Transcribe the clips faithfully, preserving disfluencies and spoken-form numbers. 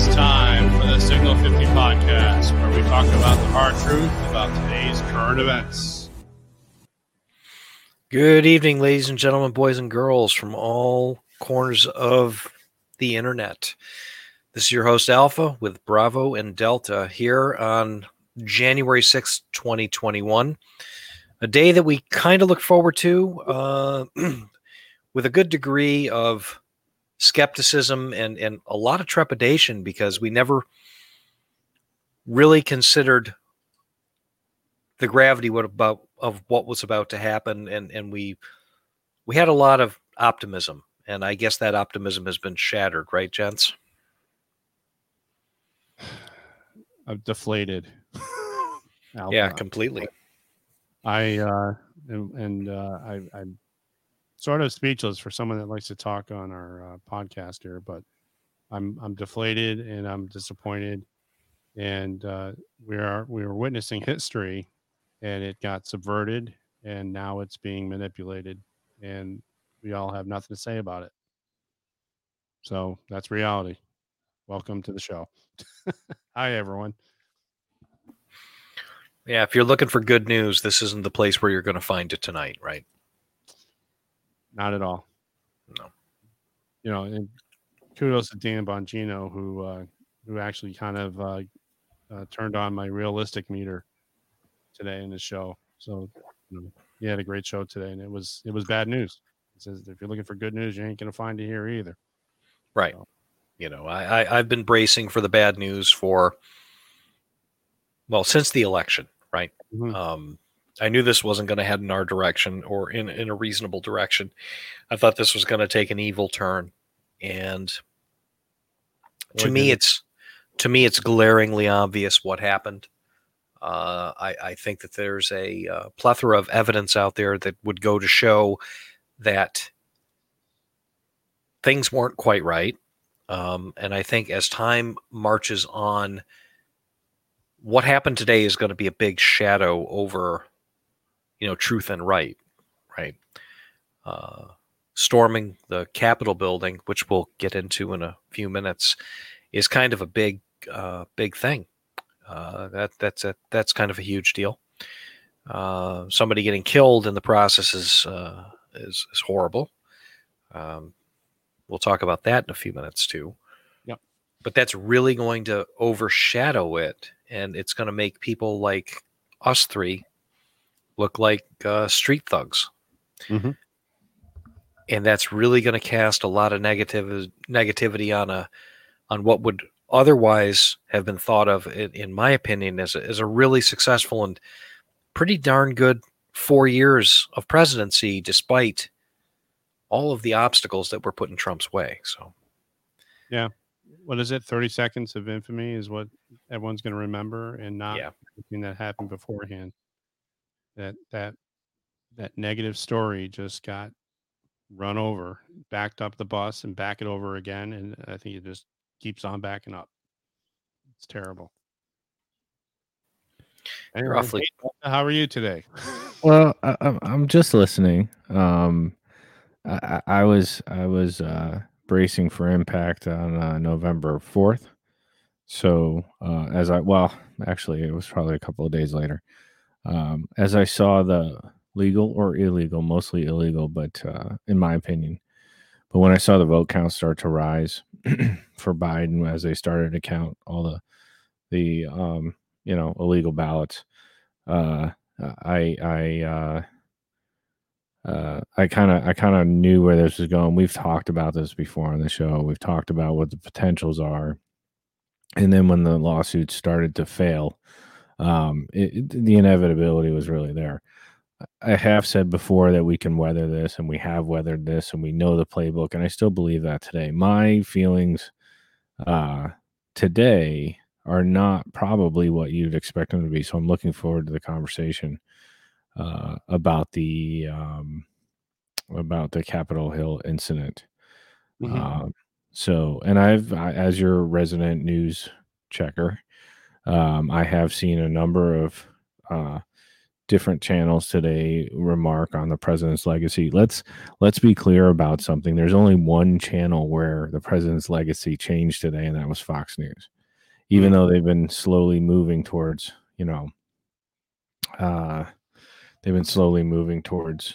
It's time for the Signal fifty podcast, where we talk about the hard truth about today's current events. Good evening, ladies and gentlemen, boys and girls from all corners of the internet. This is your host, Alpha, with Bravo and Delta, here on January sixth, twenty twenty-one, a day that we kind of look forward to uh, with a good degree of skepticism and, and a lot of trepidation, because we never really considered the gravity what about of what was about to happen. And, and we, we had a lot of optimism, and I guess that optimism has been shattered, right, gents? I'm deflated. Yeah, completely. I, uh, and, and uh, I, I'm, sort of speechless for someone that likes to talk on our uh, podcast here, but I'm I'm deflated and I'm disappointed, and uh, we are we were witnessing history, and it got subverted, and now it's being manipulated, and we all have nothing to say about it. So that's reality. Welcome to the show. Hi, everyone. Yeah, if you're looking for good news, this isn't the place where you're going to find it tonight, right? Not at all. No. You know, and kudos to Dan Bongino, who uh, who actually kind of uh, uh, turned on my realistic meter today in the show. So you know, he had a great show today, and it was it was bad news. He says, if you're looking for good news, you ain't going to find it here either. Right. So, you know, I, I, I've been bracing for the bad news for, well, since the election, right? Mm-hmm. Um I knew this wasn't going to head in our direction or in, in a reasonable direction. I thought this was going to take an evil turn. And to okay. me, it's, to me, it's glaringly obvious what happened. Uh, I, I think that there's a uh, plethora of evidence out there that would go to show that things weren't quite right. Um, and I think as time marches on, what happened today is going to be a big shadow over, you know, truth and right, right? Uh, storming the Capitol building, which we'll get into in a few minutes, is kind of a big, uh, big thing. Uh, that that's a, that's kind of a huge deal. Uh, somebody getting killed in the process is uh, is, is horrible. Um, we'll talk about that in a few minutes too. Yep. But that's really going to overshadow it, and it's going to make people like us three look like uh, street thugs. Mm-hmm. And that's really going to cast a lot of negative negativity on a, on what would otherwise have been thought of, in, in my opinion, as a, as a really successful and pretty darn good four years of presidency, despite all of the obstacles that were put in Trump's way. So, yeah. What is it? thirty seconds of infamy is what everyone's going to remember, and not yeah. everything that happened beforehand. That that that negative story just got run over, backed up the bus, and back it over again. And I think it just keeps on backing up. It's terrible. Anyway, roughly. How are you today? Well, I, I'm just listening. Um, I, I was I was uh, bracing for impact on uh, November fourth. So uh, as I well, actually, it was probably a couple of days later. Um, as I saw the legal or illegal, mostly illegal, but uh, in my opinion, but when I saw the vote count start to rise for Biden, as they started to count all the, the um, you know, illegal ballots, uh, I, I, uh, uh, I kind of, I kind of knew where this was going. We've talked about this before on the show. We've talked about what the potentials are. And then when the lawsuits started to fail, Um, it, the inevitability was really there. I have said before that we can weather this, and we have weathered this, and we know the playbook, and I still believe that today. My feelings uh, today are not probably what you'd expect them to be, so I'm looking forward to the conversation uh, about the um, about the Capitol Hill incident. Mm-hmm. Um, so, and I've, I, as your resident news checker, Um, I have seen a number of uh, different channels today remark on the president's legacy. Let's let's be clear about something. There's only one channel where the president's legacy changed today, and that was Fox News. Even though they've been slowly moving towards, you know, uh, they've been slowly moving towards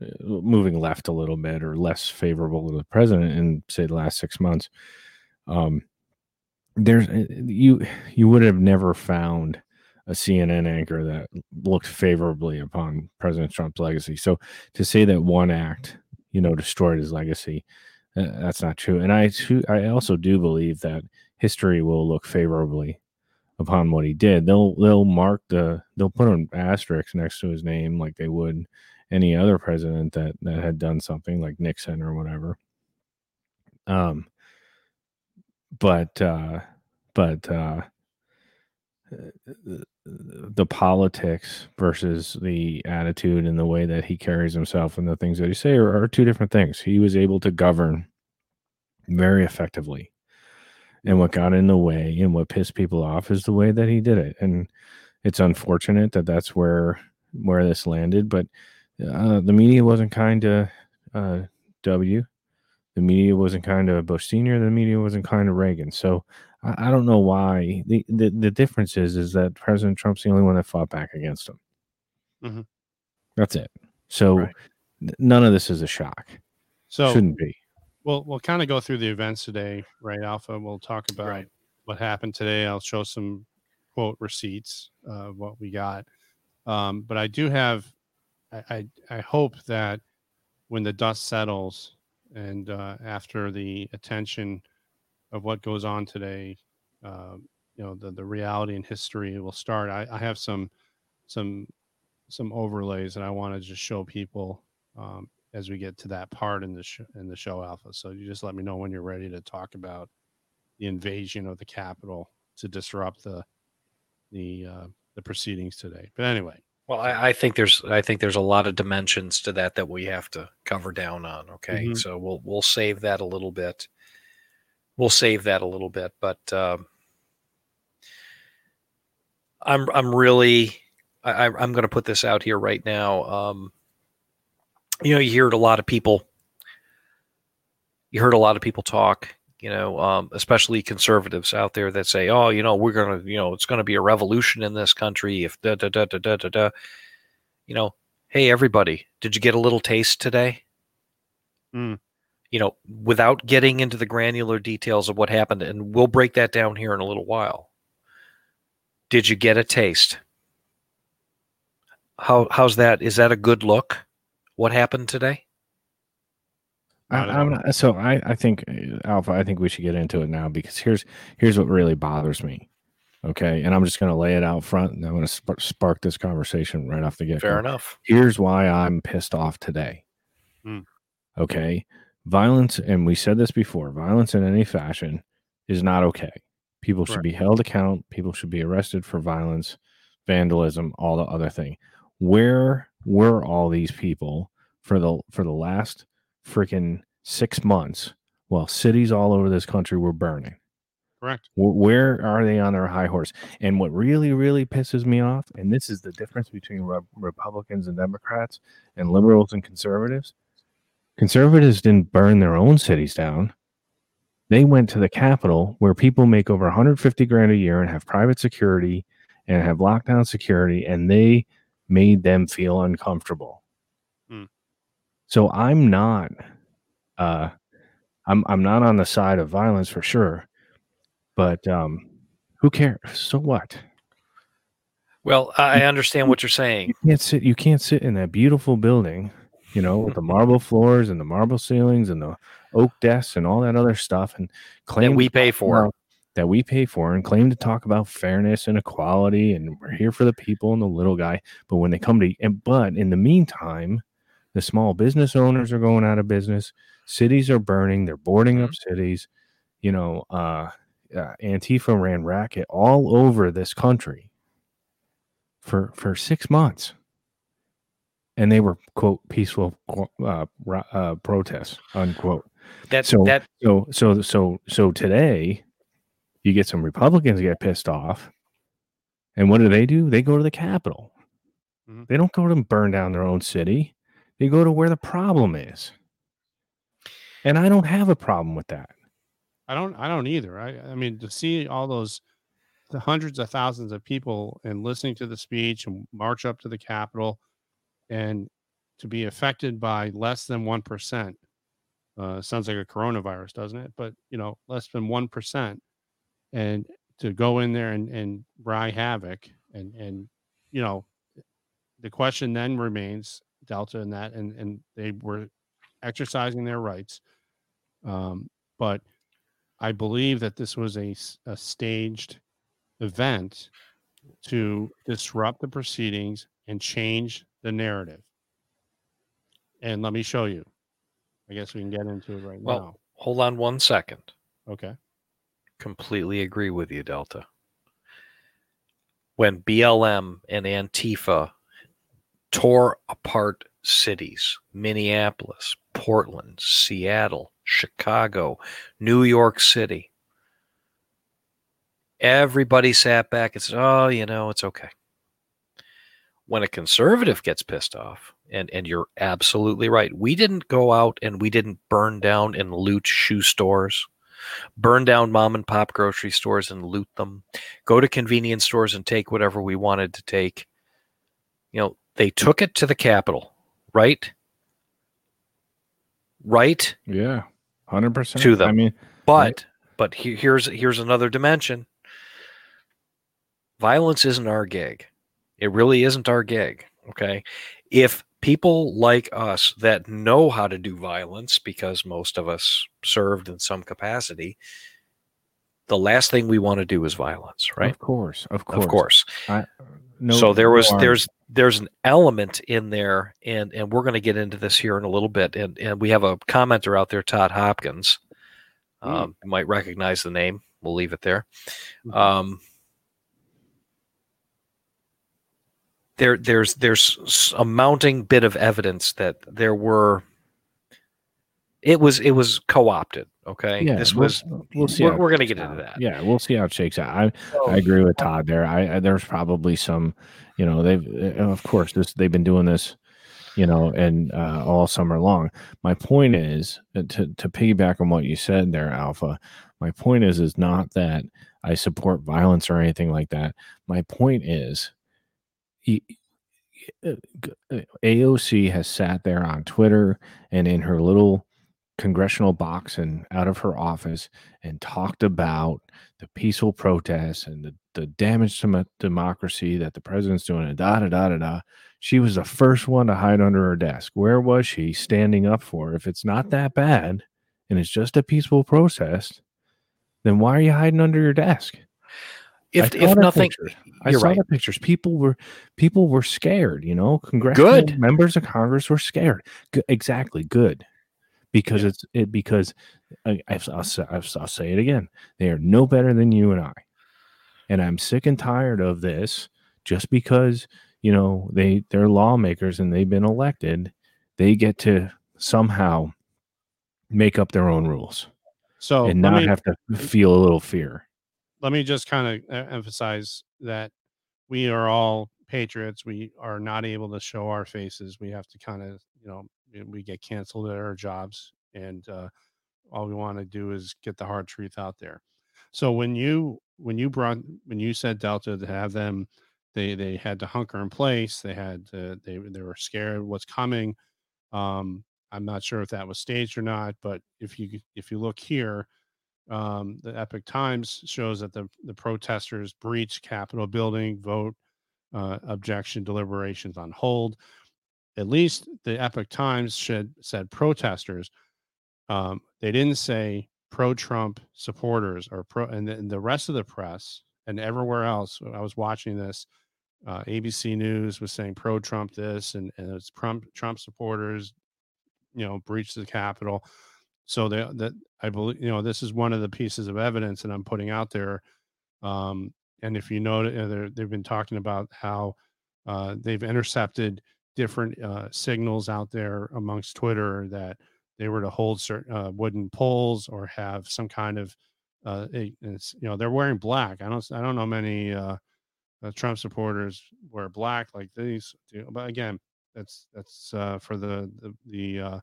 uh, moving left a little bit or less favorable to the president in, say, the last six months. Um, there's you you would have never found a C N N anchor that looked favorably upon President Trump's legacy. So to say that one act, you know, destroyed his legacy, uh, that's not true. And I too, I also do believe that history will look favorably upon what he did. They'll they'll mark the they'll put an asterisk next to his name like they would any other president that, that had done something like Nixon or whatever. Um, but uh, but uh, the politics versus the attitude and the way that he carries himself and the things that he say are, are two different things. He was able to govern very effectively. And what got in the way and what pissed people off is the way that he did it. And it's unfortunate that that's where where this landed. But uh, the media wasn't kind to uh, W. The media wasn't kind to Bush Senior. The media wasn't kind to Reagan. So I, I don't know why. The, the the difference is is that President Trump's the only one that fought back against him. Mm-hmm. That's it. So right. None of this is a shock. So shouldn't be. We'll, we'll kind of go through the events today, right, Alpha? We'll talk about right. what happened today. I'll show some, quote, receipts of uh, what we got. Um, but I do have, I, I I hope that when the dust settles and uh, after the attention of what goes on today, uh, you know, the, the reality and history will start. I, I have some some some overlays that I want to just show people um as we get to that part in the sh- in the show, Alpha. So you just let me know when you're ready to talk about the invasion of the Capitol to disrupt the the uh, the proceedings today. But anyway, well, I, I think there's I think there's a lot of dimensions to that that we have to cover down on. Okay, mm-hmm. so we'll we'll save that a little bit. We'll save that a little bit, but um, I'm I'm really I, I'm going to put this out here right now. Um, You know, you heard a lot of people. You heard a lot of people talk. You know, um, especially conservatives out there that say, "Oh, you know, we're gonna, you know, it's gonna be a revolution in this country." If da da da da da da da, you know, hey everybody, did you get a little taste today? Mm. You know, without getting into the granular details of what happened, and we'll break that down here in a little while. Did you get a taste? How how's that? Is that a good look? What happened today? I, I'm not, so I, I think, Alpha, I think we should get into it now because here's here's what really bothers me, okay? And I'm just going to lay it out front, and I'm going to sp- spark this conversation right off the get-go. Fair enough. Here's why I'm pissed off today, hmm. okay? Violence, and we said this before, violence in any fashion is not okay. People should right. be held accountable. People should be arrested for violence, vandalism, all the other thing. Where were all these people for the for the last freaking six months while cities all over this country were burning? Correct. Where are they on their high horse? And what really, really pisses me off, and this is the difference between re- Republicans and Democrats and liberals and conservatives, conservatives didn't burn their own cities down. They went to the Capitol where people make over one hundred fifty grand a year and have private security and have lockdown security, and they made them feel uncomfortable. Hmm. So I'm not, uh, I'm I'm not on the side of violence for sure, but um, who cares? So what? Well, I understand what you're saying. You can't sit. You can't sit in that beautiful building, you know, with the marble floors and the marble ceilings and the oak desks and all that other stuff, and claim that we pay for. that we pay for and claim to talk about fairness and equality and we're here for the people and the little guy. But when they come to, and but in the meantime, the small business owners are going out of business. Cities are burning. They're boarding up cities. You know, uh, uh, Antifa ran racket all over this country for, for six months. And they were, quote, peaceful uh, uh, protests, unquote. That's so, that. So, so, so, so today, you get some Republicans get pissed off, and what do they do? They go to the Capitol. Mm-hmm. They don't go to burn down their own city. They go to where the problem is. And I don't have a problem with that. I don't, I don't either. I, I mean, to see all those, the hundreds of thousands of people and listening to the speech and march up to the Capitol and to be affected by less than one percent, uh, sounds like a coronavirus, doesn't it? But, you know, less than one percent, and to go in there and, and wreak havoc. And, and, you know, the question then remains Delta and that, and, and they were exercising their rights. Um, but I believe that this was a, a staged event to disrupt the proceedings and change the narrative. And let me show you. I guess we can get into it right well, now. Hold on one second. Okay. Completely agree with you, Delta. When B L M and Antifa tore apart cities, Minneapolis, Portland, Seattle, Chicago, New York City, everybody sat back and said, oh, you know, it's okay. When a conservative gets pissed off, and, and you're absolutely right, we didn't go out and we didn't burn down and loot shoe stores, burn down mom and pop grocery stores and loot them, go to convenience stores and take whatever we wanted to take. You know, they took it to the Capitol, right? Right? Yeah, one hundred percent. To them. I mean, but I... but he, here's here's another dimension. Violence isn't our gig. It really isn't our gig, okay? If people like us that know how to do violence, because most of us served in some capacity, the last thing we want to do is violence, right? Of course, of course. Of course. I, no, so there was, no there's there's an element in there, and, and we're going to get into this here in a little bit, and, and we have a commenter out there, Todd Hopkins. Um, mm. You might recognize the name. We'll leave it there. Um There, there's there's a mounting bit of evidence that there were. It was it was co-opted. Okay, yeah, this was. We'll, we'll see. We're, we're going to get into that. Yeah, we'll see how it shakes out. I, oh, I agree with Todd there. I, I there's probably some, you know, they've of course this they've been doing this, you know, and uh, all summer long. My point is to to piggyback on what you said there, Alpha. My point is is not that I support violence or anything like that. My point is, A O C has sat there on Twitter and in her little congressional box and out of her office and talked about the peaceful protests and the, the damage to democracy that the president's doing, and da da da da da. She was the first one to hide under her desk. Where was she standing up for? If it's not that bad and it's just a peaceful protest, then why are you hiding under your desk? If if nothing, pictures. I saw right. the pictures. People were people were scared. You know, congressional good. members of Congress were scared. G- exactly, good, because yeah. it's it because I, I'll, I'll, I'll say it again. They are no better than you and I, and I'm sick and tired of this. Just because, you know, they they're lawmakers and they've been elected, they get to somehow make up their own rules. So and not me, have to feel a little fear. Let me just kind of emphasize that we are all patriots. We are not able to show our faces. We have to kind of, you know, we get canceled at our jobs, and uh, all we want to do is get the hard truth out there. So when you when you brought when you said Delta to have them, they they had to hunker in place. They had to, they they were scared of what's coming. Um, I'm not sure if that was staged or not, but if you if you look here. Um, the Epoch Times shows that the, the protesters breached Capitol building, vote, uh, objection, deliberations on hold. At least the Epoch Times should, said protesters. Um, they didn't say pro-Trump supporters or pro, and, and the rest of the press and everywhere else. I was watching this, uh, A B C News was saying pro-Trump this, and, and it's Trump, Trump supporters, you know, breached the Capitol. So they, that I believe, you know, this is one of the pieces of evidence that I'm putting out there. Um, and if you know, they've been talking about how uh, they've intercepted different uh, signals out there amongst Twitter that they were to hold certain uh, wooden poles or have some kind of, uh, it's, you know, they're wearing black. I don't, I don't know many uh, uh, Trump supporters were black, like these two. But again, that's that's uh, for the the the, uh,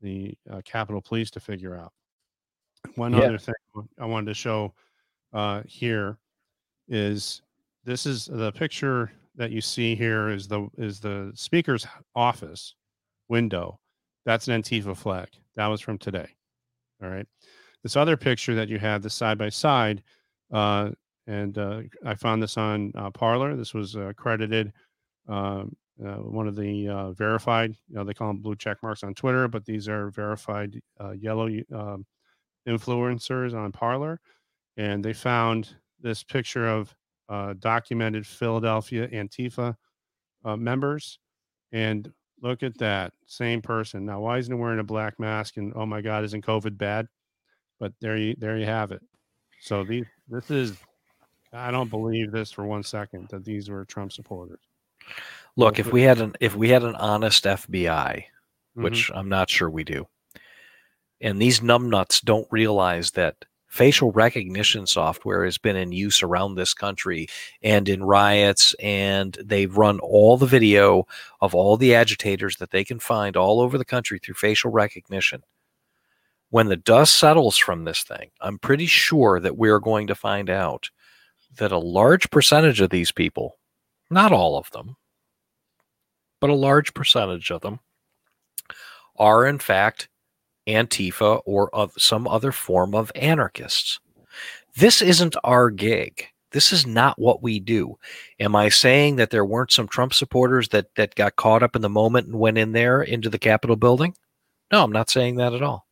the uh, Capitol Police to figure out. One yeah. other thing I wanted to show uh, here is this is the picture that you see here is the is the Speaker's office window. That's an Antifa flag. That was from today. All right. This other picture that you have, this side by side, uh, and uh, I found this on uh, Parler. This was uh, credited um, uh, one of the uh, verified. You know, they call them blue check marks on Twitter, but these are verified uh, yellow um, influencers on Parler, and they found this picture of uh, documented Philadelphia Antifa uh, members, and look at that same person. Now, why isn't he wearing a black mask? And oh my God, isn't COVID bad? But there you there you have it. So these this is I don't believe this for one second that these were Trump supporters. Look, if we had an if we had an honest F B I, which mm-hmm. I'm not sure we do, and these numbnuts don't realize that facial recognition software has been in use around this country and in riots, and they've run all the video of all the agitators that they can find all over the country through facial recognition. When the dust settles from this thing, I'm pretty sure that we're going to find out that a large percentage of these people, not all of them, but a large percentage of them are in fact Antifa or of some other form of anarchists. This isn't our gig. This is not what we do. Am I saying that there weren't some Trump supporters that, that got caught up in the moment and went in there into the Capitol building? No, I'm not saying that at all.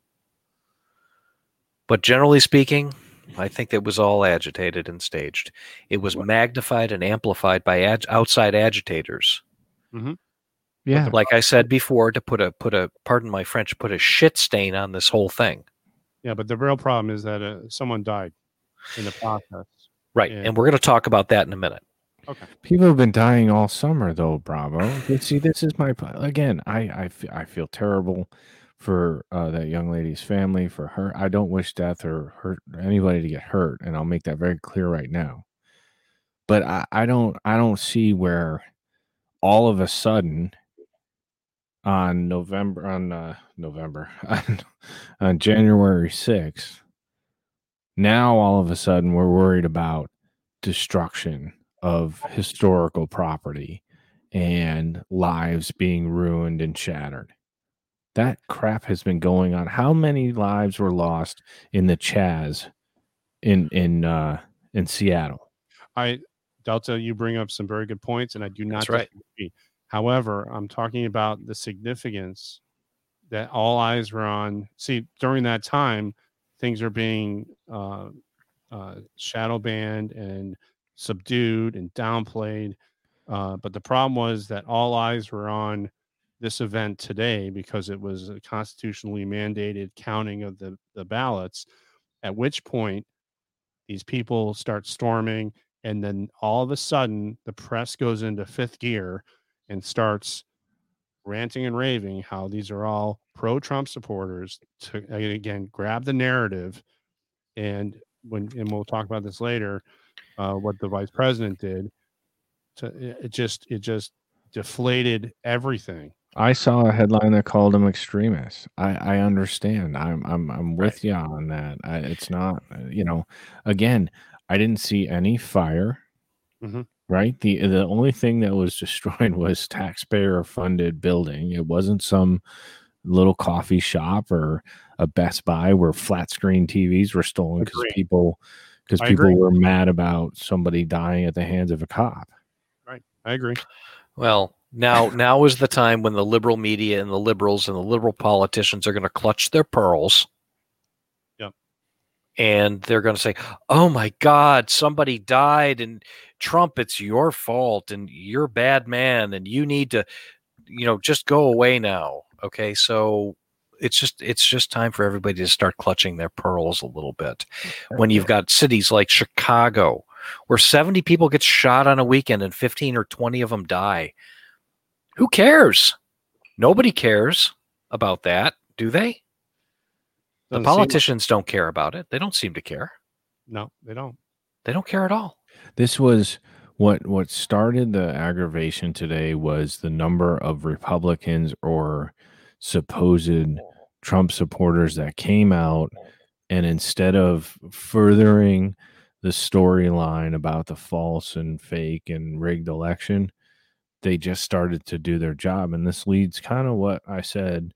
But generally speaking, I think it was all agitated and staged. It was magnified and amplified by ag- outside agitators. Mm-hmm. Yeah, like I said before, to put a put a pardon my French, put a shit stain on this whole thing. Yeah, but the real problem is that uh, someone died in the process, right? And, and we're going to talk about that in a minute. Okay. People have been dying all summer, though. Bravo. You see, this is my again. I I, I feel terrible for uh, that young lady's family, for her. I don't wish death or hurt anybody to get hurt, and I'll make that very clear right now. But I, I don't I don't see where all of a sudden. On November, on uh, November, on, on January sixth, now all of a sudden we're worried about destruction of historical property and lives being ruined and shattered. That crap has been going on. How many lives were lost in the Chaz in in uh, in Seattle? I Delta, you bring up some very good points, and I do not. That's right. Disagree. However, I'm talking about the significance that all eyes were on. See, during that time, things are being uh, uh, shadow banned and subdued and downplayed. Uh, but the problem was that all eyes were on this event today because it was a constitutionally mandated counting of the, the ballots, at which point these people start storming. And then all of a sudden, the press goes into fifth gear and starts ranting and raving how these are all pro-Trump supporters to, again, grab the narrative. And when and we'll talk about this later, uh, what the vice president did. To, it just it just deflated everything. I saw a headline that called them extremists. I, I understand. I'm I'm I'm with right. you on that. I, it's not, you know. Again, I didn't see any fire. Mm-hmm. Right. The the only thing that was destroyed was taxpayer funded building. It wasn't some little coffee shop or a Best Buy where flat screen T Vs were stolen because people because people agree. were mad about somebody dying at the hands of a cop. Right. I agree. Well, now now is the time when the liberal media and the liberals and the liberal politicians are going to clutch their pearls. And they're going to say, oh, my God, somebody died. And Trump, it's your fault. And you're a bad man. And you need to, you know, just go away now. OK, so it's just it's just time for everybody to start clutching their pearls a little bit when you've got cities like Chicago, where seventy people get shot on a weekend and fifteen or twenty of them die. Who cares? Nobody cares about that, do they? The politicians don't care about it. They don't seem to care. No, they don't. They don't care at all. This was What what started the aggravation today was the number of Republicans or supposed Trump supporters that came out, and instead of furthering the storyline about the false and fake and rigged election, they just started to do their job. And this leads kind of what I said,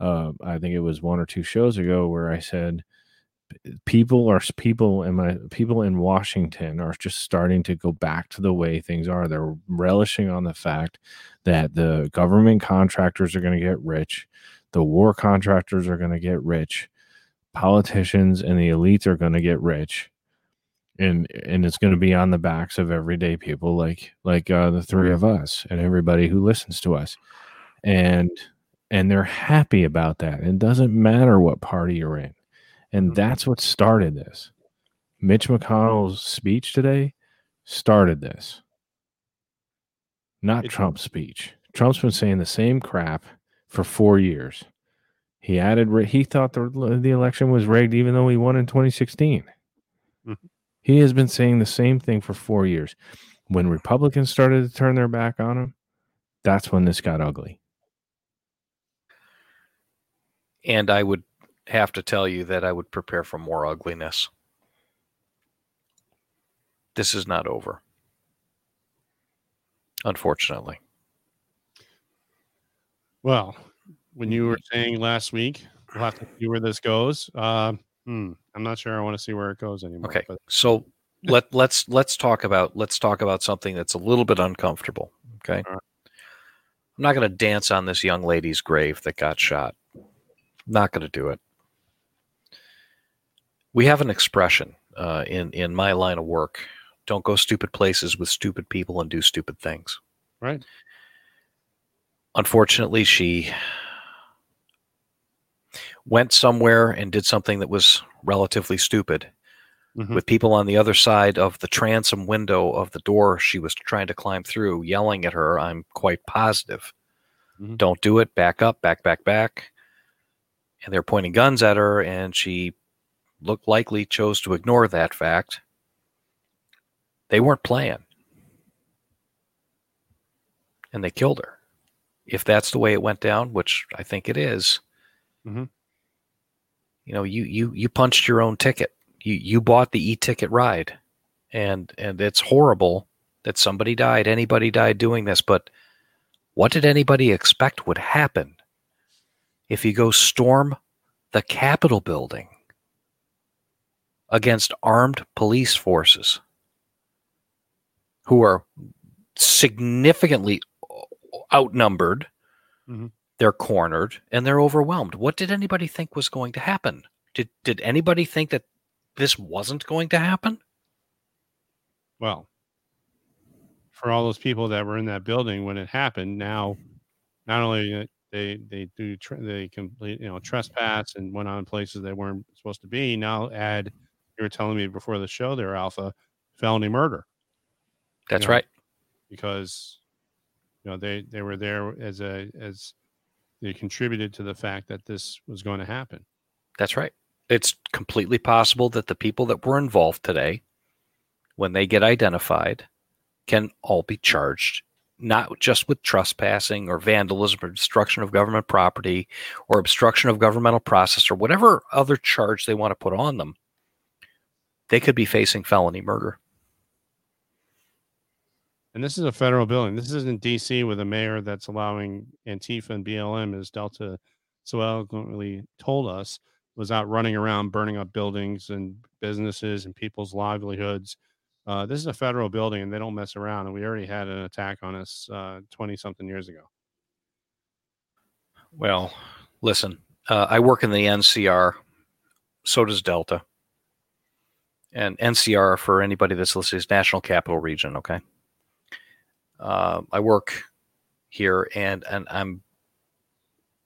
uh, I think it was one or two shows ago, where I said, people are people in my people in Washington are just starting to go back to the way things are. They're relishing on the fact that the government contractors are going to get rich. The war contractors are going to get rich. Politicians and the elites are going to get rich. And, and it's going to be on the backs of everyday people like, like uh, the three of us and everybody who listens to us. And, and they're happy about that. It doesn't matter what party you're in. And that's what started this. Mitch McConnell's speech today started this. Not Trump's speech. Trump's been saying the same crap for four years. He added, he thought the, the election was rigged, even though he won in twenty sixteen. Mm-hmm. He has been saying the same thing for four years. When Republicans started to turn their back on him, that's when this got ugly. And I would have to tell you that I would prepare for more ugliness. This is not over, unfortunately. Well, when you were saying last week, we'll have to see where this goes. Uh, hmm, I'm not sure I want to see where it goes anymore. Okay, but. so let let's let's talk about let's talk about something that's a little bit uncomfortable. Okay, all right. I'm not going to dance on this young lady's grave that got shot. I'm not going to do it. We have an expression uh, in, in my line of work. Don't go stupid places with stupid people and do stupid things. Right. Unfortunately, she went somewhere and did something that was relatively stupid mm-hmm. with people on the other side of the transom window of the door she was trying to climb through, yelling at her, I'm quite positive. Mm-hmm. Don't do it. Back up, back, back, back. And they're pointing guns at her, and she looked likely chose to ignore that fact. They weren't playing. And they killed her. If that's the way it went down, which I think it is, mm-hmm. you know, you, you, you punched your own ticket. You, you bought the e-ticket ride, and, and it's horrible that somebody died. Anybody died doing this, but what did anybody expect would happen if you go storm the Capitol building against armed police forces who are significantly outnumbered, mm-hmm. they're cornered, and they're overwhelmed? What did anybody think was going to happen? Did did anybody think that this wasn't going to happen? Well, for all those people that were in that building when it happened, now not only they they do they complete you know trespass and went on places they weren't supposed to be. Now add, you were telling me before the show there, Alpha, felony murder. That's you know, right, because. You know, they, they were there as a as they contributed to the fact that this was going to happen. That's right. It's completely possible that the people that were involved today, when they get identified, can all be charged, not just with trespassing or vandalism or destruction of government property or obstruction of governmental process or whatever other charge they want to put on them. They could be facing felony murder. And this is a federal building. This isn't D C with a mayor that's allowing Antifa and B L M, as Delta so eloquently told us, was out running around burning up buildings and businesses and people's livelihoods. Uh, this is a federal building, and they don't mess around. And we already had an attack on us twenty-something years ago. Well, listen, uh, I work in the N C R. So does Delta. And N C R, for anybody that's listening, is National Capital Region, okay? Uh, I work here, and and I'm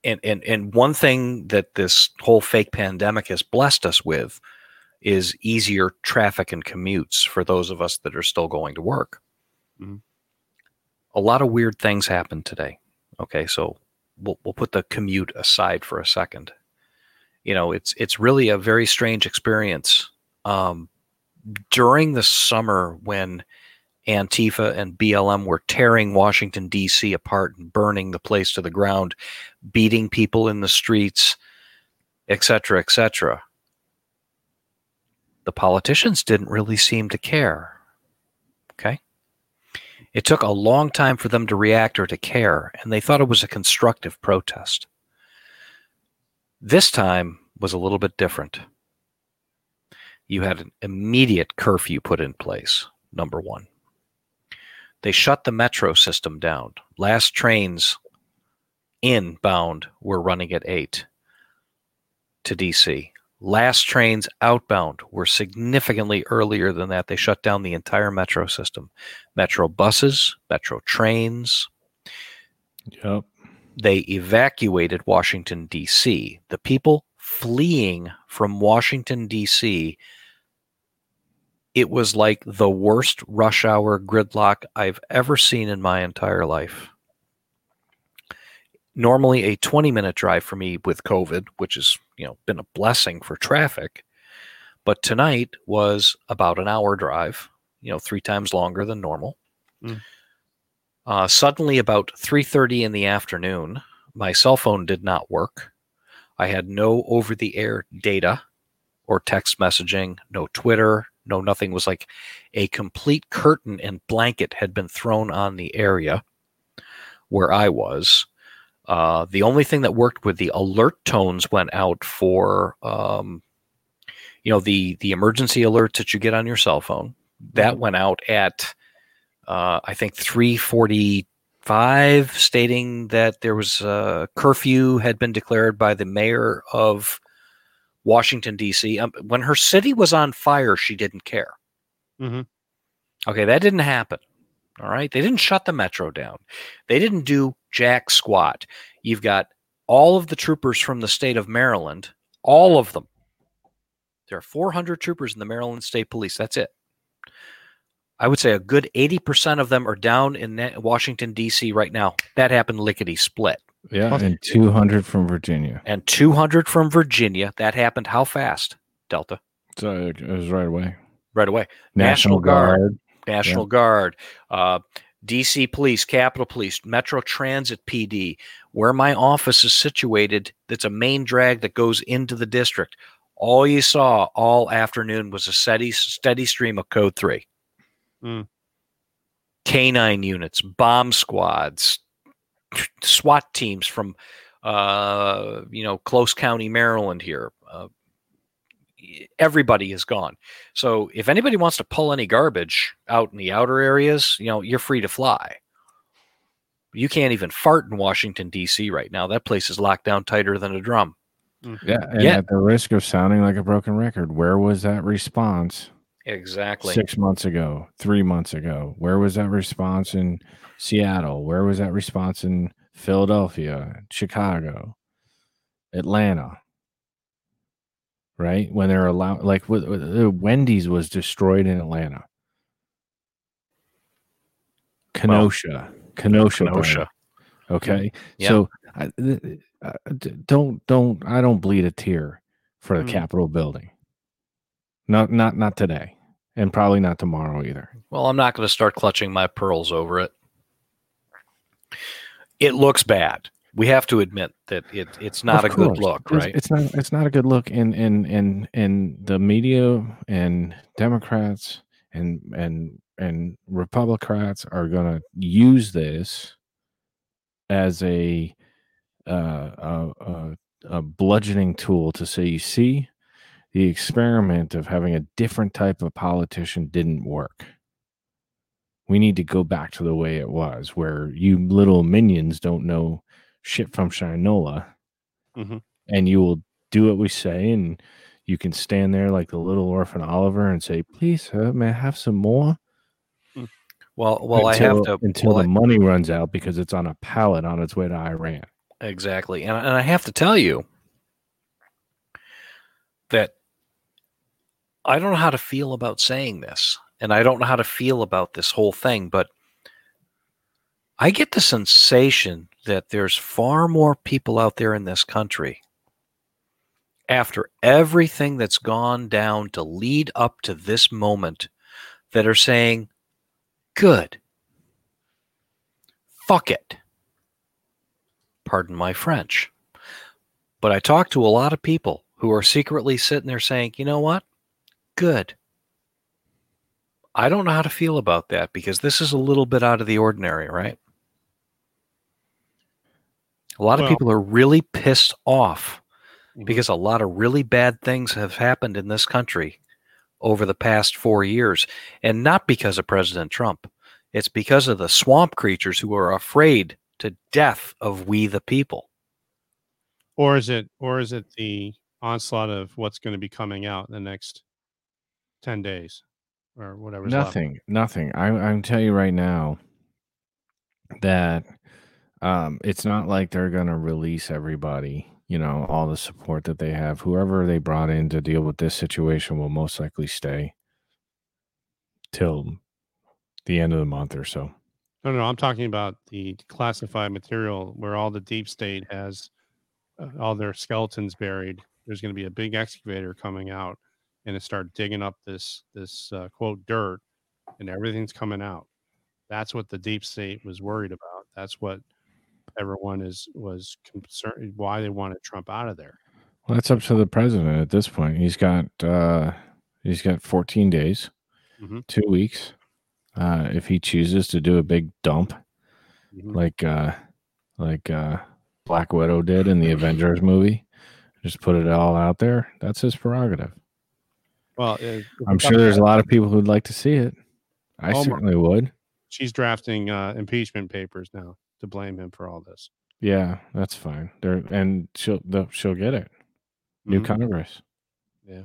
and, and and one thing that this whole fake pandemic has blessed us with is easier traffic and commutes for those of us that are still going to work. Mm-hmm. A lot of weird things happened today. Okay, so we'll we'll put the commute aside for a second. You know, it's it's really a very strange experience. Um, during the summer when Antifa and B L M were tearing Washington, D C apart and burning the place to the ground, beating people in the streets, et cetera, et cetera. The politicians didn't really seem to care. Okay? It took a long time for them to react or to care, and they thought it was a constructive protest. This time was a little bit different. You had an immediate curfew put in place, number one. They shut the metro system down. Last trains inbound were running at eight to D C. Last trains outbound were significantly earlier than that. They shut down the entire metro system. Metro buses, metro trains. Yep. They evacuated Washington, D C. The people fleeing from Washington, D C, it was like the worst rush hour gridlock I've ever seen in my entire life. Normally a twenty-minute drive for me with COVID, which has, you know, been a blessing for traffic, but tonight was about an hour drive, you know, three times longer than normal. Mm. Uh, suddenly, about three thirty in the afternoon, my cell phone did not work. I had no over-the-air data or text messaging, no Twitter, no nothing. It was like a complete curtain and blanket had been thrown on the area where I was. Uh, the only thing that worked were the alert tones went out for, um, you know, the, the emergency alerts that you get on your cell phone. That went out at, uh, I think, three forty-five, stating that there was a curfew had been declared by the mayor of Washington, D C. Um, when her city was on fire, she didn't care. Mm-hmm. Okay, that didn't happen. All right. They didn't shut the metro down. They didn't do jack squat. You've got all of the troopers from the state of Maryland, all of them. There are four hundred troopers in the Maryland State Police. That's it. I would say a good eighty percent of them are down in Washington, D C right now. That happened lickety split. Yeah. And two hundred from Virginia. And two hundred from Virginia. That happened how fast, Delta? So it was right away. Right away. National, National Guard. Guard. National yeah. Guard, uh, D C Police, Capitol Police, Metro Transit P D, where my office is situated, that's a main drag that goes into the district. All you saw all afternoon was a steady, steady stream of Code three. Mm. K nine units, bomb squads, SWAT teams from, uh, you know, Close County, Maryland here. Uh, everybody is gone. So if anybody wants to pull any garbage out in the outer areas, you know, you're free to fly. You can't even fart in Washington, D C right now. That place is locked down tighter than a drum. Yeah. And Yet, at the risk of sounding like a broken record, where was that response? Exactly. Six months ago, three months ago, where was that response in Seattle? Where was that response in Philadelphia, Chicago, Atlanta? Right when they're allowed, like Wendy's was destroyed in Atlanta, Kenosha, well, Kenosha, Kenosha. Okay, yeah. So I, I, don't don't I don't bleed a tear for the mm. Capitol building. Not not not today, and probably not tomorrow either. Well, I'm not going to start clutching my pearls over it. It looks bad. We have to admit that it, it's not of a course. Good look, right? It's, it's not it's not a good look, and and and and the media and Democrats and and and Republicans are going to use this as a, uh, a, a a bludgeoning tool to say, you see, the experiment of having a different type of politician didn't work. We need to go back to the way it was, where you little minions don't know shit from Shinola, mm-hmm. and you will do what we say, and you can stand there like the little orphan Oliver and say, "Please, sir, may I have some more?" Well, well, until, I have to until well, the I, money runs out because it's on a pallet on its way to Iran. Exactly, and and I have to tell you that I don't know how to feel about saying this, and I don't know how to feel about this whole thing, but I get the sensation that there's far more people out there in this country after everything that's gone down to lead up to this moment that are saying, Good. Fuck it. Pardon my French. But I talk to a lot of people who are secretly sitting there saying, you know what? Good. I don't know how to feel about that because this is a little bit out of the ordinary, right? A lot well, of people are really pissed off because a lot of really bad things have happened in this country over the past four years. And not because of President Trump. It's because of the swamp creatures who are afraid to death of we the people. Or is it, or is it the onslaught of what's going to be coming out in the next ten days or whatever? Nothing, left? nothing. I, I'm telling you right now that um, it's not like they're going to release everybody, you know, all the support that they have. Whoever they brought in to deal with this situation will most likely stay till the end of the month or so. No, no, I'm talking about the classified material where all the deep state has all their skeletons buried. There's going to be a big excavator coming out and it start digging up this, this uh, quote dirt, and everything's coming out. That's what the deep state was worried about. That's what everyone is, was concerned, why they wanted Trump out of there. Well, that's up to the president at this point. He's got, uh, he's got fourteen days, mm-hmm. two weeks. Uh, if he chooses to do a big dump, mm-hmm. like, uh, like, uh, Black Widow did in the Avengers movie. Just put it all out there. That's his prerogative. Well, I'm sure there's a lot of people who'd like to see it. I Omar, certainly would. She's drafting uh, impeachment papers now to blame him for all this. Yeah, that's fine. There, and she'll she'll get it. New mm-hmm. Congress. Yeah,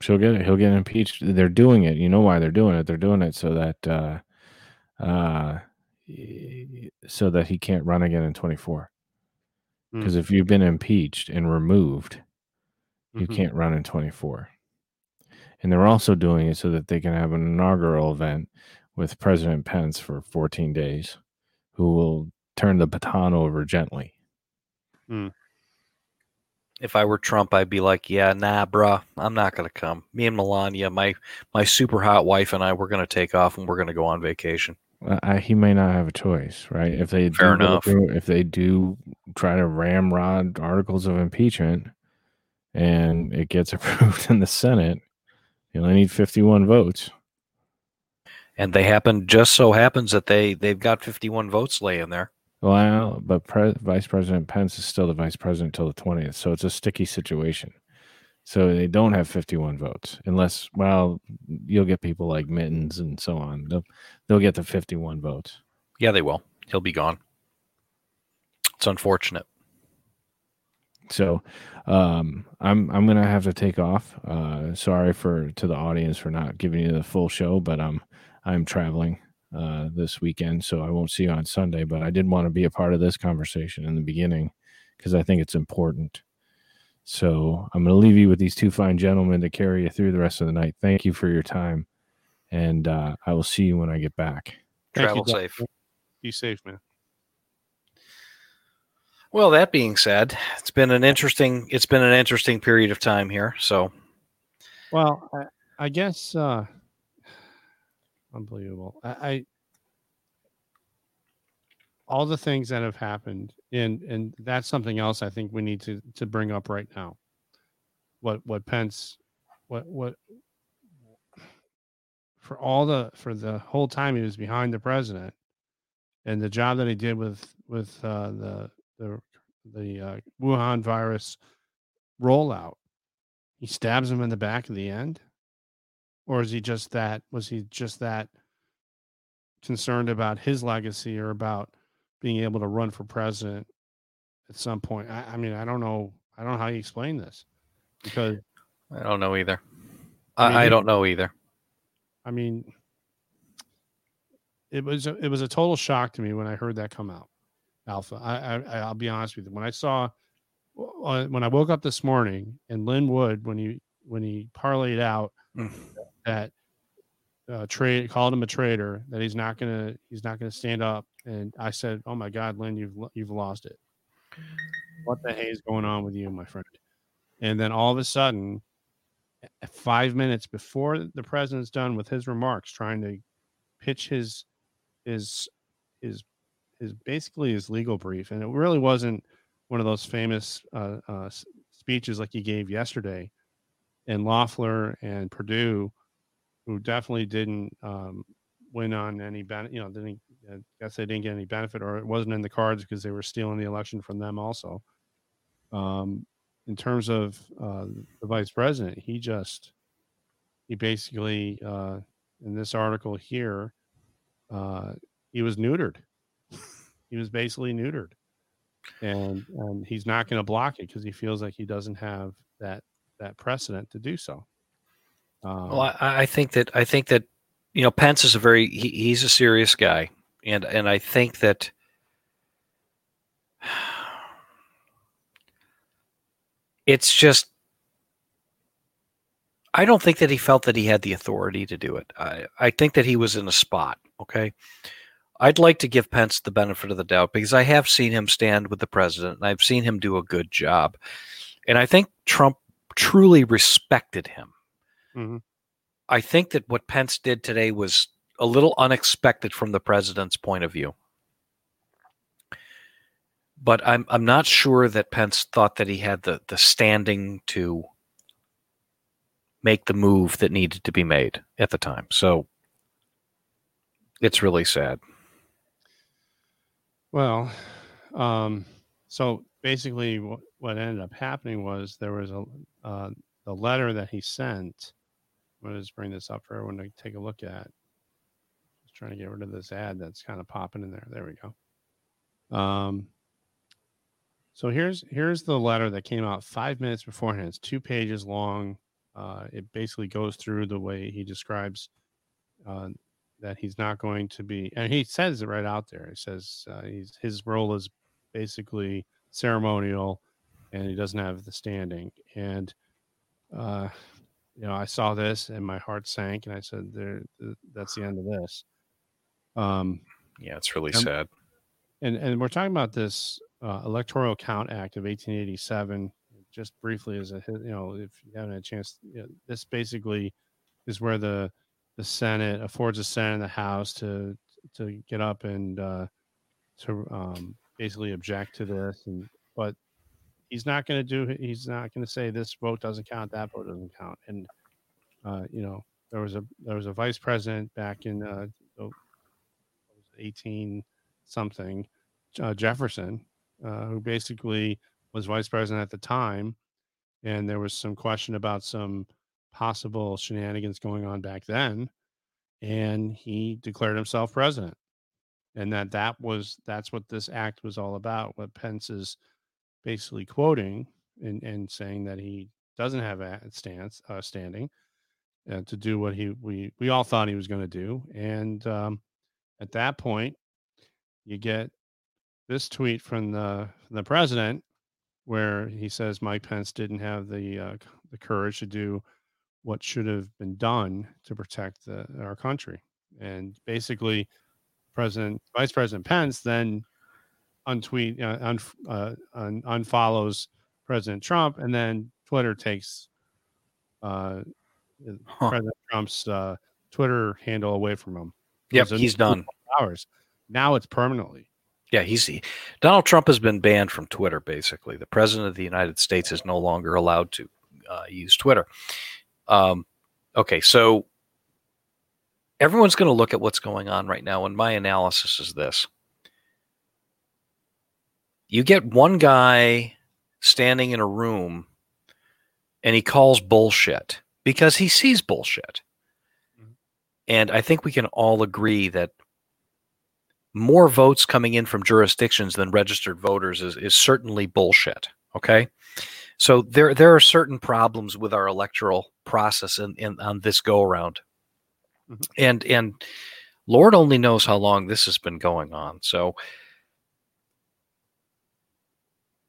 she'll get it. He'll get impeached. They're doing it. You know why they're doing it? They're doing it so that uh, uh, so that he can't run again in twenty-four. Because if you've been impeached and removed, you mm-hmm. can't run in twenty-four. And they're also doing it so that they can have an inaugural event with President Pence for fourteen days, who will turn the baton over gently. Mm. If I were Trump, I'd be like, yeah, nah, bruh, I'm not going to come. Me and Melania, my, my super hot wife and I, we're going to take off and we're going to go on vacation. I, he may not have a choice, right? If they Fair do, enough. If they do try to ramrod articles of impeachment and it gets approved in the Senate, you only need fifty-one votes. And they happen just so happens that they, they've got fifty-one votes laying there. Well, but Pre- Vice President Pence is still the vice president till the twentieth, so it's a sticky situation. So they don't have fifty-one votes unless, well, you'll get people like Mittens and so on. They'll, they'll get the fifty-one votes. Yeah, they will. He'll be gone. It's unfortunate. So um, I'm I'm going to have to take off. Uh, sorry for to the audience for not giving you the full show, but um, I'm traveling uh, this weekend, so I won't see you on Sunday. But I did want to be a part of this conversation in the beginning because I think it's important. So I'm going to leave you with these two fine gentlemen to carry you through the rest of the night. Thank you for your time, and uh, I will see you when I get back. Travel safe. Be safe, man. Well, that being said, it's been an interesting it's been an interesting period of time here. So, well, I, I guess uh, unbelievable. I, I all the things that have happened. And and that's something else I think we need to, to bring up right now. What what Pence, what what for all the for the whole time he was behind the president, and the job that he did with with uh, the the the uh, Wuhan virus rollout, he stabs him in the back of the end, or is he just that? Was he just that concerned about his legacy or about being able to run for president at some point? I, I mean, I don't know. I don't know how you explain this because I don't know either. I, mean, I don't know either. I mean, it was, a, it was a total shock to me when I heard that come out, Alpha. I, I, I'll be honest with you. When I saw, when I woke up this morning and Lin Wood, when he, when he parlayed out that uh, trade, called him a traitor, that he's not going to, he's not going to stand up. And I said, "Oh my God, Lynn, you've you've lost it. What the hey is going on with you, my friend?" And then all of a sudden, five minutes before the president's done with his remarks, trying to pitch his his his his basically his legal brief, and it really wasn't one of those famous uh, uh, speeches like he gave yesterday. And Loeffler and Perdue, who definitely didn't um, win on any benefit, you know, didn't, I guess they didn't get any benefit, or it wasn't in the cards because they were stealing the election from them also. Um, in terms of uh, the vice president, he just, he basically, uh, in this article here, uh, he was neutered. He was basically neutered. And, and he's not going to block it because he feels like he doesn't have that that precedent to do so. Um, well, I, I think that I think that you know Pence is a very he, he's a serious guy, and and I think that it's just I don't think that he felt that he had the authority to do it. I, I think that he was in a spot. Okay. I'd like to give Pence the benefit of the doubt because I have seen him stand with the president and I've seen him do a good job. And I think Trump truly respected him. Mm-hmm. I think that what Pence did today was a little unexpected from the president's point of view. But I'm I'm not sure that Pence thought that he had the, the standing to make the move that needed to be made at the time. So it's really sad. Well, um, so basically w- what ended up happening was there was a uh, the letter that he sent. I'm going to just bring this up for everyone to take a look at. Just trying to get rid of this ad that's kind of popping in there. There we go. Um, so here's here's the letter that came out five minutes beforehand. It's two pages long. Uh, it basically goes through the way he describes uh, that he's not going to be, and he says it right out there. He says uh, he's, his role is basically ceremonial and he doesn't have the standing. And, uh, you know, I saw this and my heart sank and I said, there, that's the end of this. Um, yeah, it's really and, sad. And, and we're talking about this uh, Electoral Count Act of eighteen eighty-seven, just briefly as a, you know, if you haven't had a chance, you know, this basically is where the, the Senate affords the Senate and the House to to get up and uh, to um, basically object to this. And, but he's not going to do. He's not going to say this vote doesn't count, that vote doesn't count. And uh, you know, there was a there was a vice president back in uh, eighteen something, uh, Jefferson, uh, who basically was vice president at the time, and there was some question about some possible shenanigans going on back then, and he declared himself president, and that that was that's what this act was all about. What Pence is basically quoting and, and saying that he doesn't have a stance uh, standing uh, to do what he we we all thought he was going to do. And um, at that point, you get this tweet from the from the president where he says Mike Pence didn't have the uh, the courage to do what should have been done to protect the, our country. And basically President, Vice President Pence then untweet, uh, un, uh, un, unfollows President Trump. And then Twitter takes uh, huh. President Trump's uh, Twitter handle away from him. Yep, he's done. Hours. Now it's permanently. Yeah, he's he, Donald Trump has been banned from Twitter. Basically, the president of the United States is no longer allowed to uh, use Twitter. Um, okay, so everyone's going to look at what's going on right now, and my analysis is this. You get one guy standing in a room, and he calls bullshit because he sees bullshit. Mm-hmm. And I think we can all agree that more votes coming in from jurisdictions than registered voters is, is certainly bullshit, okay? So there there are certain problems with our electoral process in, in on this go around. Mm-hmm. And and Lord only knows how long this has been going on. So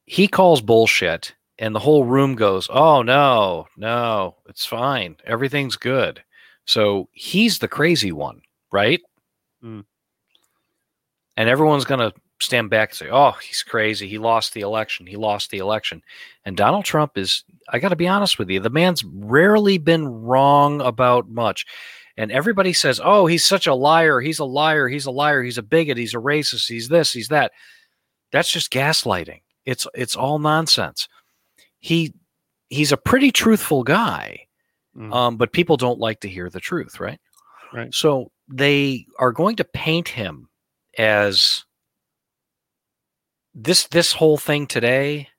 he calls bullshit and the whole room goes, "Oh no, no, it's fine. Everything's good." So he's the crazy one, right? Mm. And everyone's going to stand back and say, "Oh, he's crazy. He lost the election. He lost the election." And Donald Trump is, I got to be honest with you, the man's rarely been wrong about much. And everybody says, oh, he's such a liar. He's a liar. He's a liar. He's a bigot. He's a racist. He's this, he's that. That's just gaslighting. It's it's all nonsense. He he's a pretty truthful guy, mm. um, but people don't like to hear the truth, right? Right. So they are going to paint him as this. This whole thing today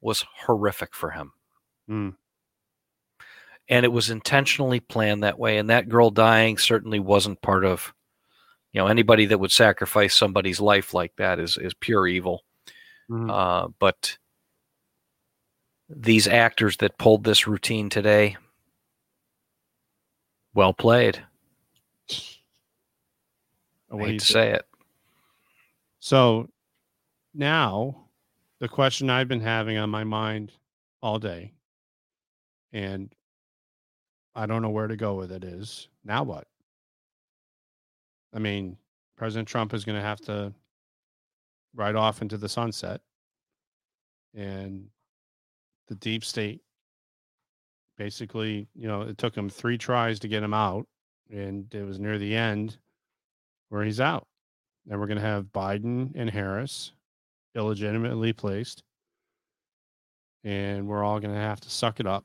was horrific for him, mm. and it was intentionally planned that way. And that girl dying certainly wasn't part of, you know, anybody that would sacrifice somebody's life like that is is pure evil. Uh, but these actors that pulled this routine today, well played. I hate to say it. So now the question I've been having on my mind all day, and I don't know where to go with it, is now what? I mean, President Trump is going to have to right off into the sunset, and the deep state basically, you know, it took him three tries to get him out, and it was near the end where he's out. And we're going to have Biden and Harris illegitimately placed, and we're all going to have to suck it up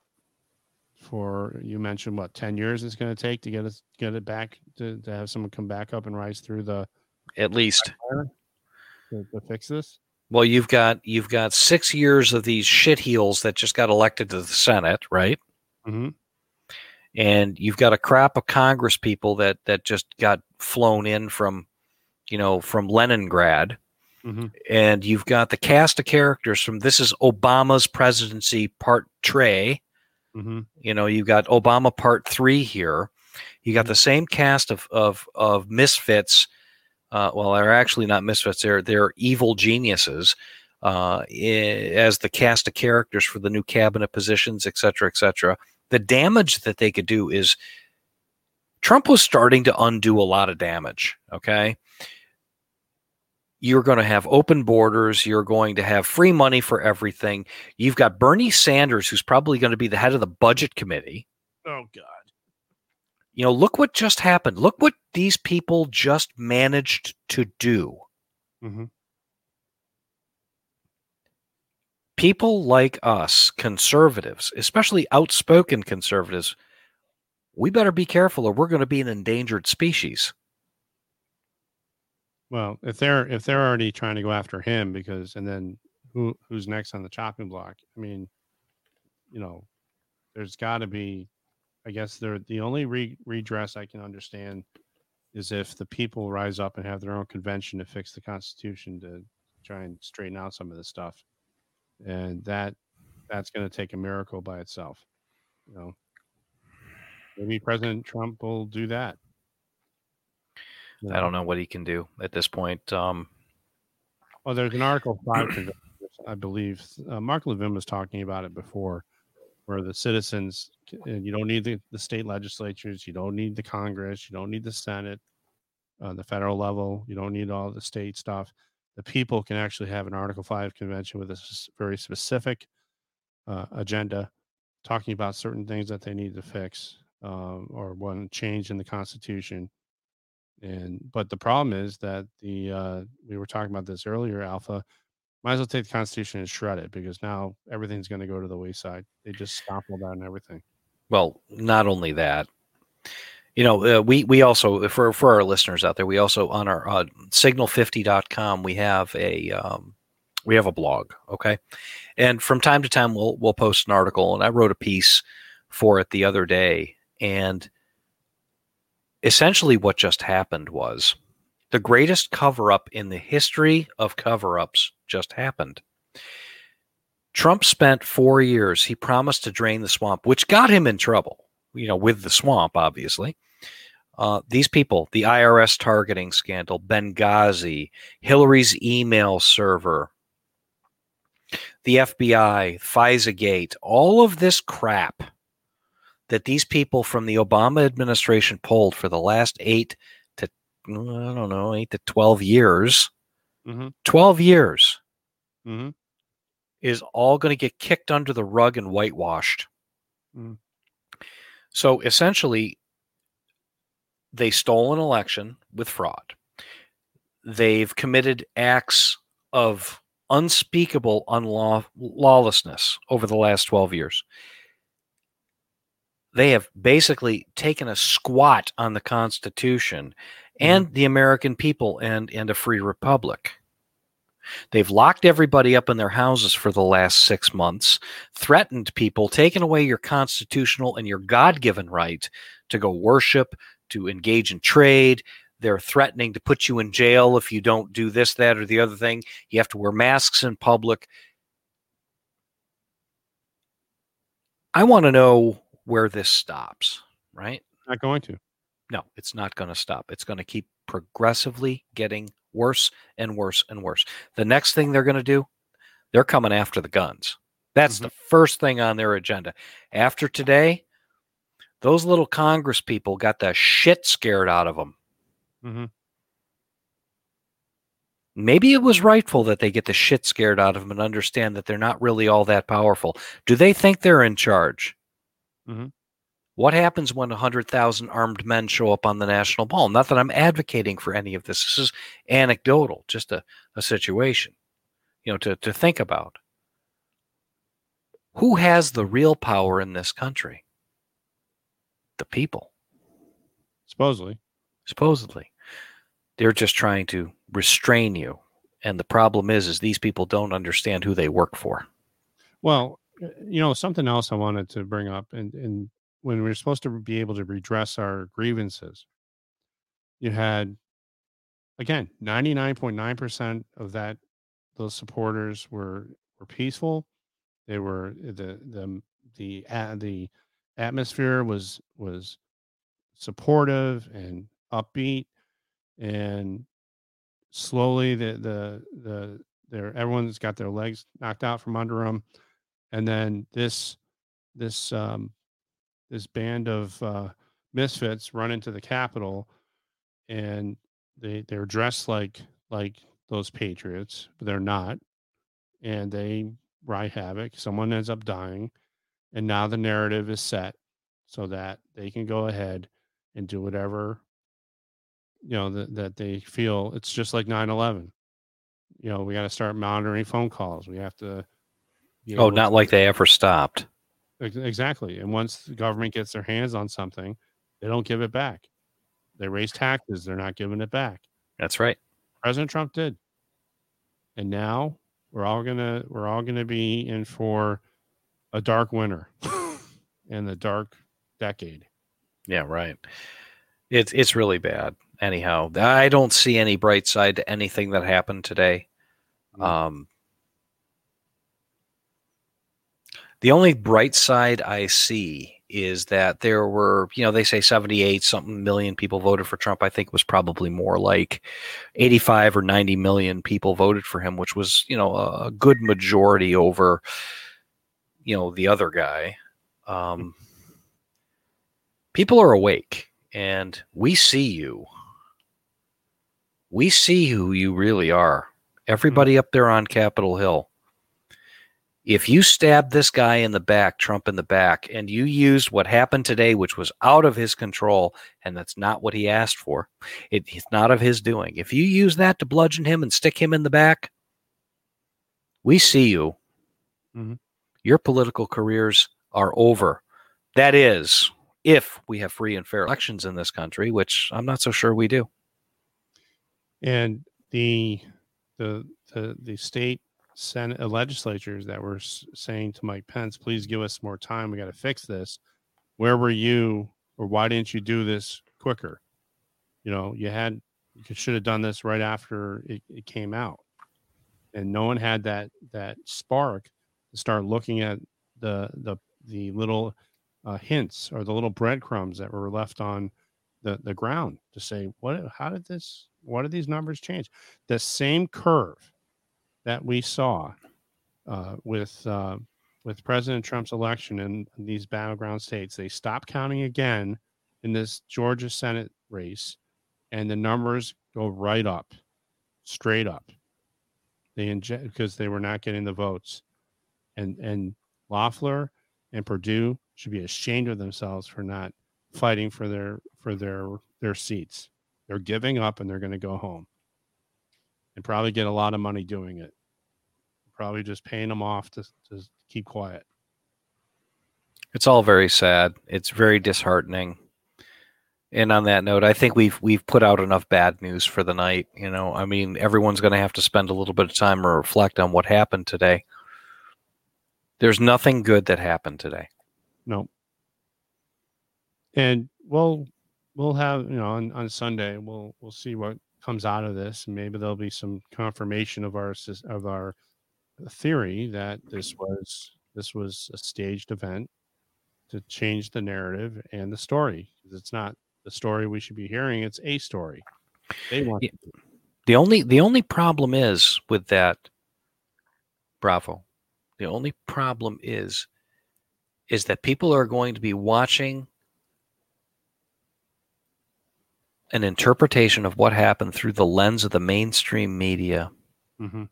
for, you mentioned what, ten years it's going to take to get us, get it back to, to have someone come back up and rise through the, at least fire. To, to fix this? Well, you've got you've got six years of these shitheels that just got elected to the Senate, right? Mm-hmm. And you've got a crop of Congress people that that just got flown in from, you know, from Leningrad, mm-hmm. and you've got the cast of characters from This Is Obama's Presidency Part Three. Mm-hmm. You know, you've got Obama Part Three here. You got mm-hmm. the same cast of of of misfits. Uh, well, they're actually not misfits. They're they're evil geniuses uh, I- as the cast of characters for the new cabinet positions, et cetera, et cetera. The damage that they could do is, Trump was starting to undo a lot of damage. Okay, you're going to have open borders. You're going to have free money for everything. You've got Bernie Sanders, who's probably going to be the head of the budget committee. Oh, God. You know, look what just happened. Look what these people just managed to do. Mm-hmm. People like us, conservatives, especially outspoken conservatives, we better be careful, or we're going to be an endangered species. Well, if they're if they're already trying to go after him, because, and then who who's next on the chopping block? I mean, you know, there's got to be. I guess they're the only re- redress I can understand is if the people rise up and have their own convention to fix the Constitution, to try and straighten out some of this stuff. And that that's going to take a miracle by itself. You know, maybe President Trump will do that. You know? I don't know what he can do at this point. Um, well, there's an article five, I believe uh, Mark Levin was talking about it before, where the citizens, and you don't need the, the state legislatures, you don't need the Congress, you don't need the Senate, uh, the federal level, you don't need all the state stuff. The people can actually have an Article five convention with a very specific uh, agenda, talking about certain things that they need to fix um, or one change in the Constitution. And but the problem is that the uh, we were talking about this earlier, Alpha. Might as well take the Constitution and shred it, because now everything's going to go to the wayside. They just topple down everything. Well, not only that, you know, uh, we we also for for our listeners out there, we also on our uh, signal fifty dot com we have a um, we have a blog, okay, and from time to time we'll we'll post an article, and I wrote a piece for it the other day, and essentially what just happened was the greatest cover-up in the history of cover-ups just happened. Trump spent four years. He promised to drain the swamp, which got him in trouble, you know, with the swamp, obviously. Uh, these people, the I R S targeting scandal, Benghazi, Hillary's email server, the F B I, FISAgate, all of this crap that these people from the Obama administration pulled for the last eight I don't know, eight to twelve years, mm-hmm. twelve years mm-hmm. is all going to get kicked under the rug and whitewashed. Mm. So essentially, they stole an election with fraud. They've committed acts of unspeakable unlaw- lawlessness over the last twelve years. They have basically taken a squat on the Constitution and mm. the American people and, and a free republic. They've locked everybody up in their houses for the last six months, threatened people, taken away your constitutional and your God-given right to go worship, to engage in trade. They're threatening to put you in jail if you don't do this, that, or the other thing. You have to wear masks in public. I want to know where this stops, right? Not going to. No, it's not going to stop. It's going to keep progressively getting worse and worse and worse. The next thing they're going to do, they're coming after the guns. That's mm-hmm. the first thing on their agenda. After today, those little Congress people got the shit scared out of them. Mm-hmm. Maybe it was rightful that they get the shit scared out of them and understand that they're not really all that powerful. Do they think they're in charge? Mm-hmm. What happens when one hundred thousand armed men show up on the National Mall? Not that I'm advocating for any of this. This is anecdotal, just a, a situation, you know, to, to think about. Who has the real power in this country? The people. Supposedly. Supposedly. They're just trying to restrain you. And the problem is, is these people don't understand who they work for. Well, you know, something else I wanted to bring up, and, and when we were supposed to be able to redress our grievances, you had, again, ninety-nine point nine percent of that, those supporters were, were peaceful. They were, the, the, the, uh, the atmosphere was, was supportive and upbeat, and slowly the, the, the, their, everyone's got their legs knocked out from under them. And then this, this, um, this band of uh, misfits run into the Capitol, and they, they're dressed like, like those patriots, but they're not. And they wreak havoc. Someone ends up dying. And now the narrative is set so that they can go ahead and do whatever, you know, th- that they feel. It's just like nine eleven. You know, we got to start monitoring phone calls. We have to. Oh, not to- like they ever stopped. Exactly. And once the government gets their hands on something, they don't give it back. They raise taxes. They're not giving it back. That's right. President Trump did. And now we're all going to, we're all going to be in for a dark winter and the dark decade. Yeah, right. It's, it's really bad. Anyhow, I don't see any bright side to anything that happened today. Um, The only bright side I see is that there were, you know, they say seventy-eight something million people voted for Trump. I think it was probably more like eighty-five or ninety million people voted for him, which was, you know, a good majority over, you know, the other guy. Um, people are awake, and we see you. We see who you really are. Everybody up there on Capitol Hill. If you stabbed this guy in the back, Trump in the back, and you used what happened today, which was out of his control, and that's not what he asked for, it, it's not of his doing. If you use that to bludgeon him and stick him in the back, we see you. Mm-hmm. Your political careers are over. That is, if we have free and fair elections in this country, which I'm not so sure we do. And the the the, the state Senate legislatures that were saying to Mike Pence, please give us more time. We got to fix this. Where were you, or why didn't you do this quicker? You know, you had, you should have done this right after it, it came out, and no one had that, that spark to start looking at the, the, the little uh, hints or the little breadcrumbs that were left on the, the ground to say, what, how did this, what did these numbers change? The same curve that we saw uh, with uh, with President Trump's election in these battleground states. They stopped counting again in this Georgia Senate race, and the numbers go right up, straight up. They inject because they were not getting the votes, and and Loeffler and Perdue should be ashamed of themselves for not fighting for their for their their seats. They're giving up and they're going to go home and probably get a lot of money doing it. Probably just paying them off to, to keep quiet. It's all very sad. It's very disheartening. And on that note, I think we've we've put out enough bad news for the night. You know, I mean, everyone's going to have to spend a little bit of time or reflect on what happened today. There's nothing good that happened today. No. And we'll we'll have, you know, on, on Sunday we'll we'll see what comes out of this. And maybe there'll be some confirmation of our of our theory that this was this was a staged event to change the narrative and the story. It's not the story we should be hearing. It's a story. They want yeah. to. The only the only problem is with that. Bravo. The only problem is, is that people are going to be watching an interpretation of what happened through the lens of the mainstream media. Mm-hmm.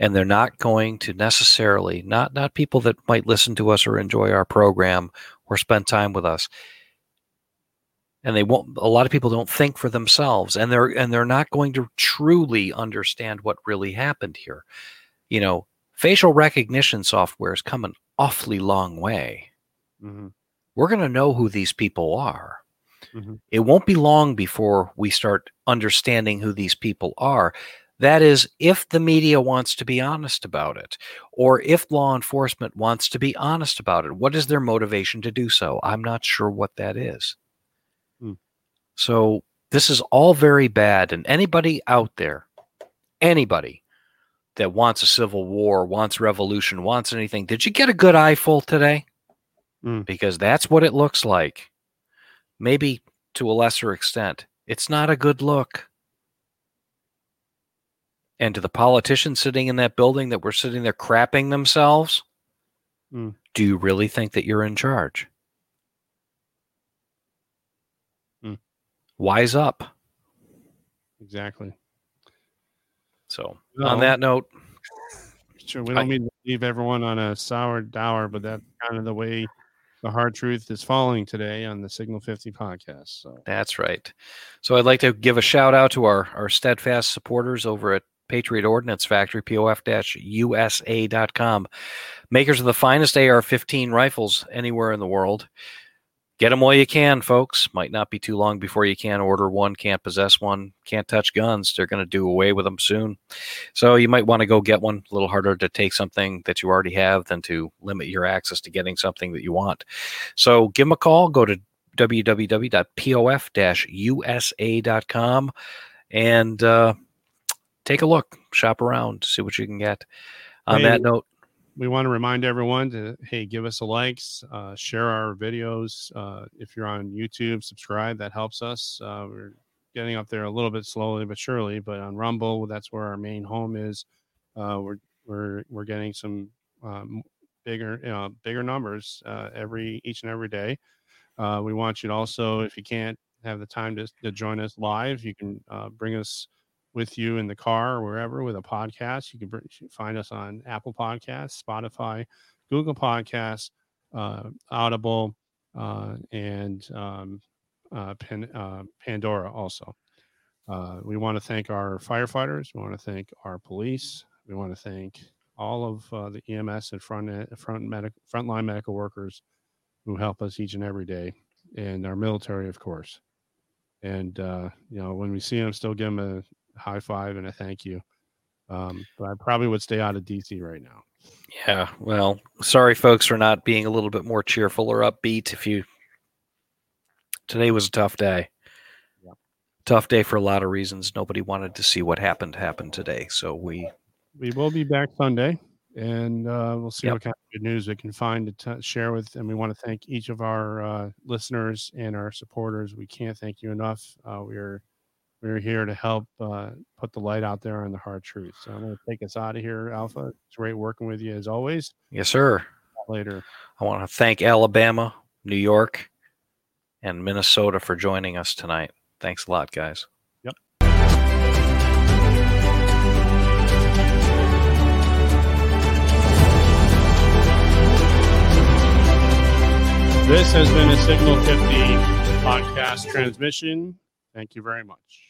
And they're not going to necessarily, not not people that might listen to us or enjoy our program or spend time with us. And they won't, a lot of people don't think for themselves, and they're and they're not going to truly understand what really happened here. You know, facial recognition software has come an awfully long way. Mm-hmm. We're going to know who these people are. Mm-hmm. It won't be long before we start understanding who these people are. That is, if the media wants to be honest about it, or if law enforcement wants to be honest about it, what is their motivation to do so? I'm not sure what that is. So this is all very bad, and anybody out there, anybody that wants a civil war, wants revolution, wants anything, did you get a good eyeful today? Mm. Because that's what it looks like. Maybe to a lesser extent. It's not a good look. And to the politicians sitting in that building that were sitting there crapping themselves, mm. do you really think that you're in charge? Wise up. Exactly. So no. On that note, sure, we don't I, mean to leave everyone on a sour dour, but that's kind of the way the hard truth is falling today on the Signal fifty podcast. So that's right. So I'd like to give a shout out to our, our steadfast supporters over at Patriot Ordnance Factory, P O F U S A dot com, makers of the finest A R fifteen rifles anywhere in the world. Get them while you can, folks. Might not be too long before you can't order one, can't possess one, can't touch guns. They're going to do away with them soon. So you might want to go get one. A little harder to take something that you already have than to limit your access to getting something that you want. So give them a call. Go to w w w dot p o f u s a dot com and uh, take a look. Shop around. See what you can get. On hey. that note, we want to remind everyone to, hey, give us a likes, uh, share our videos. Uh, if you're on YouTube, subscribe. That helps us. Uh, we're getting up there a little bit slowly but surely. But on Rumble, that's where our main home is. Uh, we're we're we're getting some um, bigger you know, bigger numbers uh, every each and every day. Uh, we want you to also, if you can't have the time to, to join us live, you can uh, bring us with you in the car or wherever with a podcast. You can, bring, you can find us on Apple Podcasts, Spotify, Google Podcasts, uh, Audible, uh, and um, uh, Pan, uh, Pandora also. Uh, we want to thank our firefighters. We want to thank our police. We want to thank all of uh, the E M S and front, front medic, frontline medical workers who help us each and every day, and our military, of course. And, uh, you know, when we see them, still give them a high five and a thank you. Um, but I probably would stay out of D C right now. Yeah. Well, sorry folks for not being a little bit more cheerful or upbeat. If you, today was a tough day, yeah. tough day for a lot of reasons. Nobody wanted to see what happened happen today. So we, we will be back Sunday, and uh, we'll see yep. what kind of good news we can find to t- share with. And we want to thank each of our uh, listeners and our supporters. We can't thank you enough. Uh, we're, We're here to help uh, put the light out there on the hard truth. So I'm going to take us out of here, Alpha. It's great working with you as always. Yes, sir. Later. I want to thank Alabama, New York, and Minnesota for joining us tonight. Thanks a lot, guys. Yep. This has been a Signal fifty podcast transmission. Thank you very much.